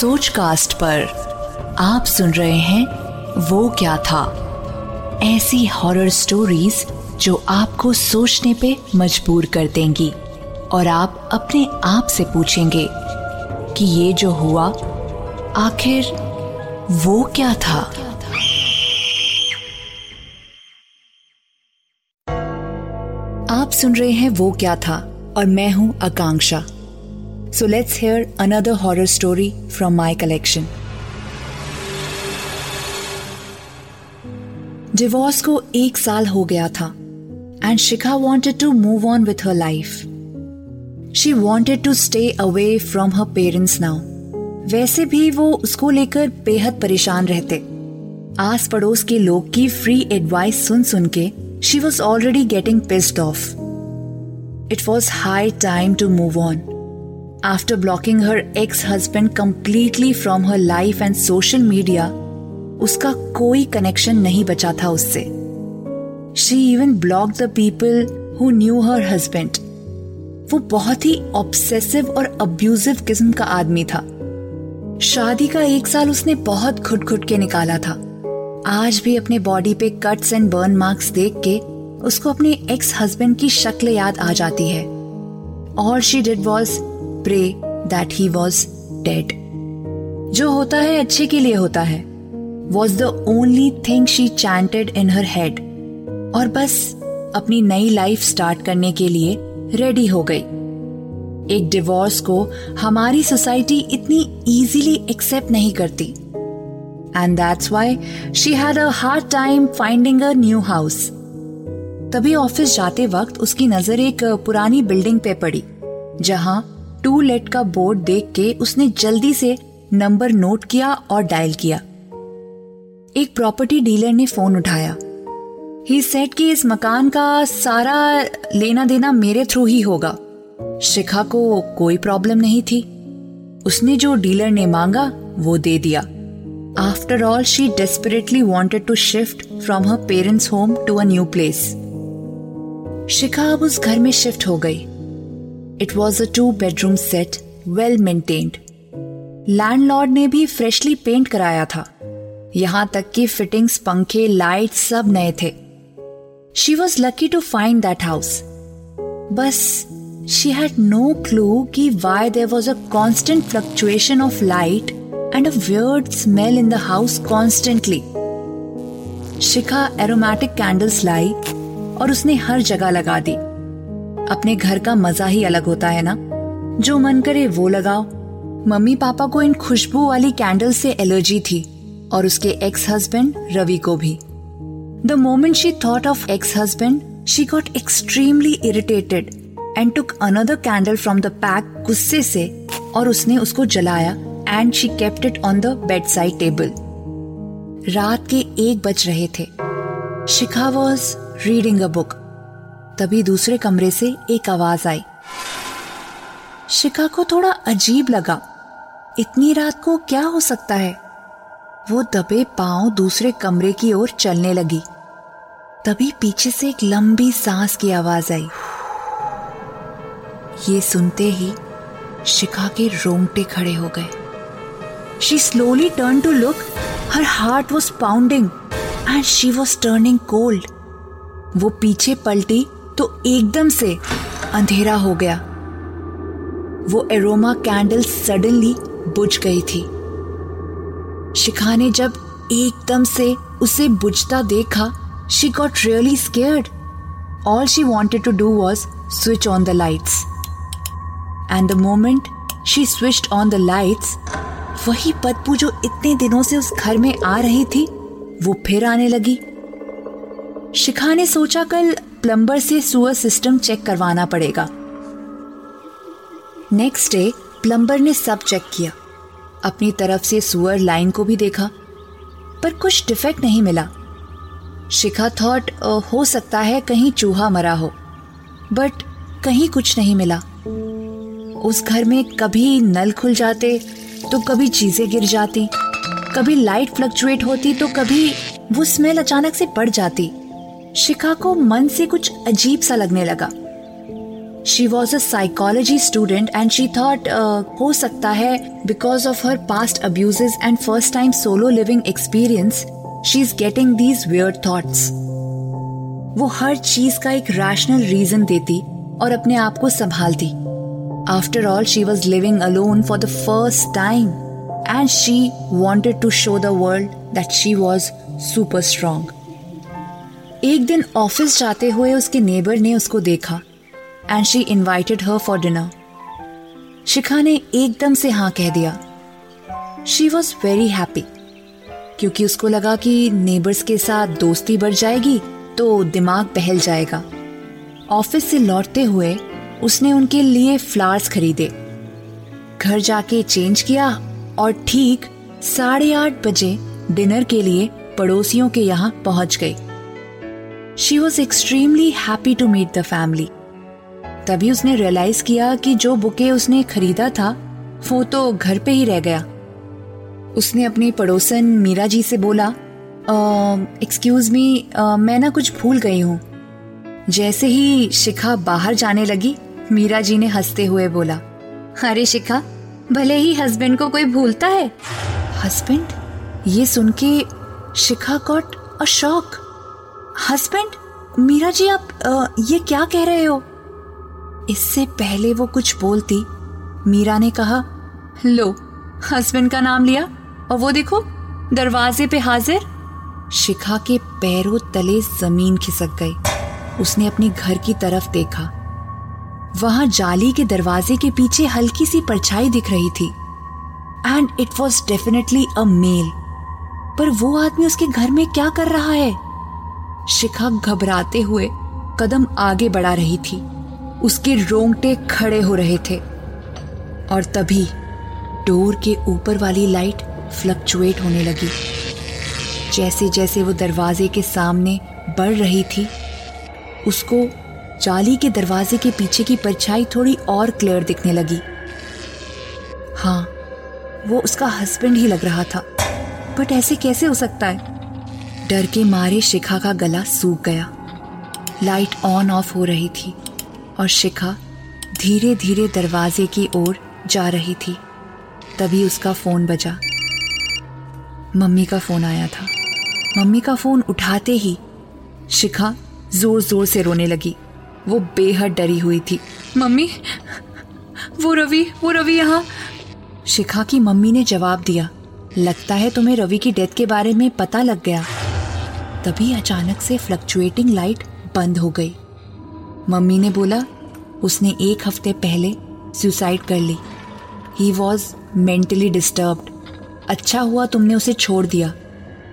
सोच कास्ट पर आप सुन रहे हैं वो क्या था, ऐसी हॉरर स्टोरीज जो आपको सोचने पे मजबूर कर देंगी और आप अपने आप से पूछेंगे कि ये जो हुआ आखिर वो क्या था। आप सुन रहे हैं वो क्या था और मैं हूं आकांक्षा। So let's hear another horror story from my collection. Divorce को 1 साल हो गया था and Shikha wanted to move on with her life. She wanted to stay away from her parents now. वैसे भी वो उसको लेकर बेहद परेशान रहते। आस पड़ोस के लोग की फ्री एडवाइस सुन सुन के she was already getting pissed off. It was high time to move on. After blocking her ex-husband completely from her life and social media, उसका कोई connection नहीं बचा था उससे. She even blocked the people who knew her husband. वो बहुत ही obsessive और abusive किस्म का आदमी था. शादी का 1 साल उसने बहुत घुट-घुट के निकाला था. आज भी अपने बॉडी पे cuts and burn marks देख के उसको अपने ex-husband की शक्ल याद आ जाती है. All she did was pray that he was dead. जो होता है अच्छे के लिए होता है was the only thing she chanted in her head. और बस अपनी नई लाइफ स्टार्ट करने के लिए रेडी हो गई. एक डिवोर्स को हमारी सोसाइटी इतनी इजीली एक्सेप्ट नहीं करती and that's why she had a hard time finding a new house. तभी ऑफिस जाते वक्त उसकी नजर एक पुरानी बिल्डिंग पे पड़ी जहां टू लेट का बोर्ड देख के उसने जल्दी से नंबर नोट किया और डायल किया. एक प्रॉपर्टी डीलर ने फोन उठाया. He said कि इस मकान का सारा लेना देना मेरे थ्रू ही होगा. शिखा को कोई प्रॉब्लम नहीं थी. उसने जो डीलर ने मांगा वो दे दिया. After all, she desperately wanted to shift from her parents' home to a new place. शिखा अब उस घर में शिफ्ट हो गई. It was a 2-bedroom set, well maintained. Landlord ने भी फ्रेशली पेंट कराया था. यहाँ तक कि फिटिंग्स, पंखे, लाइट सब नए थे. She was lucky to find that house. बस she had no clue कि why there was a constant fluctuation of light and a weird smell in the house constantly. Shikha aromatic candles लाई और उसने हर जगह लगा दी. अपने घर का मजा ही अलग होता है ना. जो मन करे वो लगाओ. मम्मी पापा को इन खुशबू वाली कैंडल से एलर्जी थी और उसके एक्स हस्बैंड रवि को भी. The moment she thought of ex husband she got extremely irritated and took another candle from the pack गुस्से से और उसने उसको जलाया and she kept it on the bedside table. रात के 1 बज रहे थे. Shikha was reading a book. तभी दूसरे कमरे से एक आवाज आई. शिखा को थोड़ा अजीब लगा. इतनी रात को क्या हो सकता है. वो दबे पांव दूसरे कमरे की ओर चलने लगी. तभी पीछे से एक लंबी सांस की आवाज आई. ये सुनते ही शिखा के रोंगटे खड़े हो गए. She slowly turn to look. Her heart was pounding and she was turning cold. वो पीछे पलटी तो एकदम से अंधेरा हो गया. वो एरोमा कैंडल सडनली बुझ गई थी. शिखा ने जब एकदम से उसे बुझता देखा, she got really scared. All she wanted to do was switch on the lights. And the moment she switched on the lights, वही बदबू जो इतने दिनों से उस घर में आ रही थी, वो फिर आने लगी. शिखा ने सोचा कल प्लम्बर से सुअर सिस्टम चेक करवाना पड़ेगा. नेक्स्ट डे प्लम्बर ने सब चेक किया. अपनी तरफ से सुअर लाइन को भी देखा पर कुछ डिफेक्ट नहीं मिला. शिखा थॉट हो सकता है कहीं चूहा मरा हो बट कहीं कुछ नहीं मिला. उस घर में कभी नल खुल जाते तो कभी चीजें गिर जाती, कभी लाइट फ्लक्चुएट होती तो कभी वो स्मेल अचानक से बढ़ जाती. शिखा को मन से कुछ अजीब सा लगने लगा. She was a psychology student and she thought हो सकता है because of her past abuses and first time solo living experience she's getting these weird thoughts. वो हर चीज का एक rational reason देती और अपने आप को संभालती. After all, she was living alone for the first time and she wanted to show the world that she was super strong. एक दिन ऑफिस जाते हुए उसके नेबर ने उसको देखा and she invited her for dinner. शिखा ने एकदम से हाँ कह दिया. She was very happy क्योंकि उसको लगा कि नेबर्स के साथ दोस्ती बढ़ जाएगी तो दिमाग बहल जाएगा. ऑफिस से लौटते हुए उसने उनके लिए फ्लावर्स खरीदे, घर जाके चेंज किया और ठीक 8:30 बजे डिनर के लिए पड़ोसियों के यहाँ पहुंच गई. She was extremely happy to meet the family. तभी उसने रियलाइज किया कि जो बुके उसने खरीदा था वो तो घर पे ही रह गया. उसने अपनी पड़ोसन मीरा जी से बोला, एक्सक्यूज मी, मैं ना कुछ भूल गई हूँ. जैसे ही शिखा बाहर जाने लगी, मीरा जी ने हंसते हुए बोला, अरे शिखा, भले ही हस्बैंड को कोई भूलता है. हस्बैंड? ये सुन के Shikha got a shock. Husband? Meera ji आप ये क्या कह रहे हो? इससे पहले वो कुछ बोलती, मीरा ने कहा, लो हस्बैंड का नाम लिया और वो देखो दरवाजे पे हाजिर. शिखा के पैरों तले जमीन खिसक गई. उसने अपने घर की तरफ देखा. वहां जाली के दरवाजे के पीछे हल्की सी परछाई दिख रही थी and it was definitely a male. पर वो आदमी उसके घर में क्या कर रहा है? शिखा घबराते हुए कदम आगे बढ़ा रही थी. उसके रोंगटे खड़े हो रहे थे और तभी डोर के ऊपर वाली लाइट फ्लक्चुएट होने लगी. जैसे जैसे वो दरवाजे के सामने बढ़ रही थी, उसको जाली के दरवाजे के पीछे की परछाई थोड़ी और क्लियर दिखने लगी. हाँ, वो उसका हस्बैंड ही लग रहा था. बट ऐसे कैसे हो सकता है? डर के मारे शिखा का गला सूख गया. लाइट ऑन ऑफ हो रही थी और शिखा धीरे धीरे दरवाजे की ओर जा रही थी. तभी उसका फोन बजा. मम्मी का फोन आया था. मम्मी का फोन उठाते ही शिखा जोर जोर से रोने लगी. वो बेहद डरी हुई थी. मम्मी, वो रवि यहाँ. शिखा की मम्मी ने जवाब दिया, लगता है तुम्हें रवि की डेथ के बारे में पता लग गया. तभी अचानक से फ्लक्चुएटिंग लाइट बंद हो गई. मम्मी ने बोला उसने 1 हफ्ते पहले सुसाइड कर ली. He was mentally disturbed. अच्छा हुआ तुमने उसे छोड़ दिया.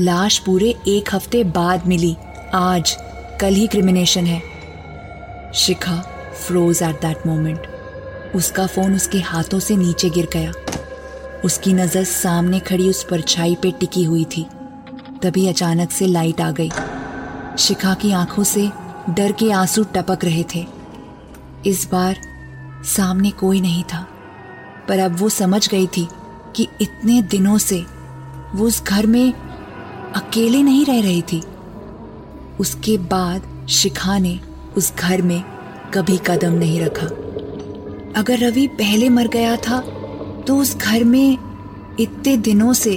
लाश पूरे 1 हफ्ते बाद मिली. आज कल ही क्रिमिनेशन है. Shikha froze at that moment. उसका फोन उसके हाथों से नीचे गिर गया. उसकी नज़र सामने खड़ी उस परछाई पे टिकी हुई थी. तभी अचानक से लाइट आ गई. शिखा की आंखों से डर के आंसू टपक रहे थे. इस बार सामने कोई नहीं था, पर अब वो समझ गई थी कि इतने दिनों से वो उस घर में अकेले नहीं रह रही थी. उसके बाद शिखा ने उस घर में कभी कदम नहीं रखा. अगर रवि पहले मर गया था तो उस घर में इतने दिनों से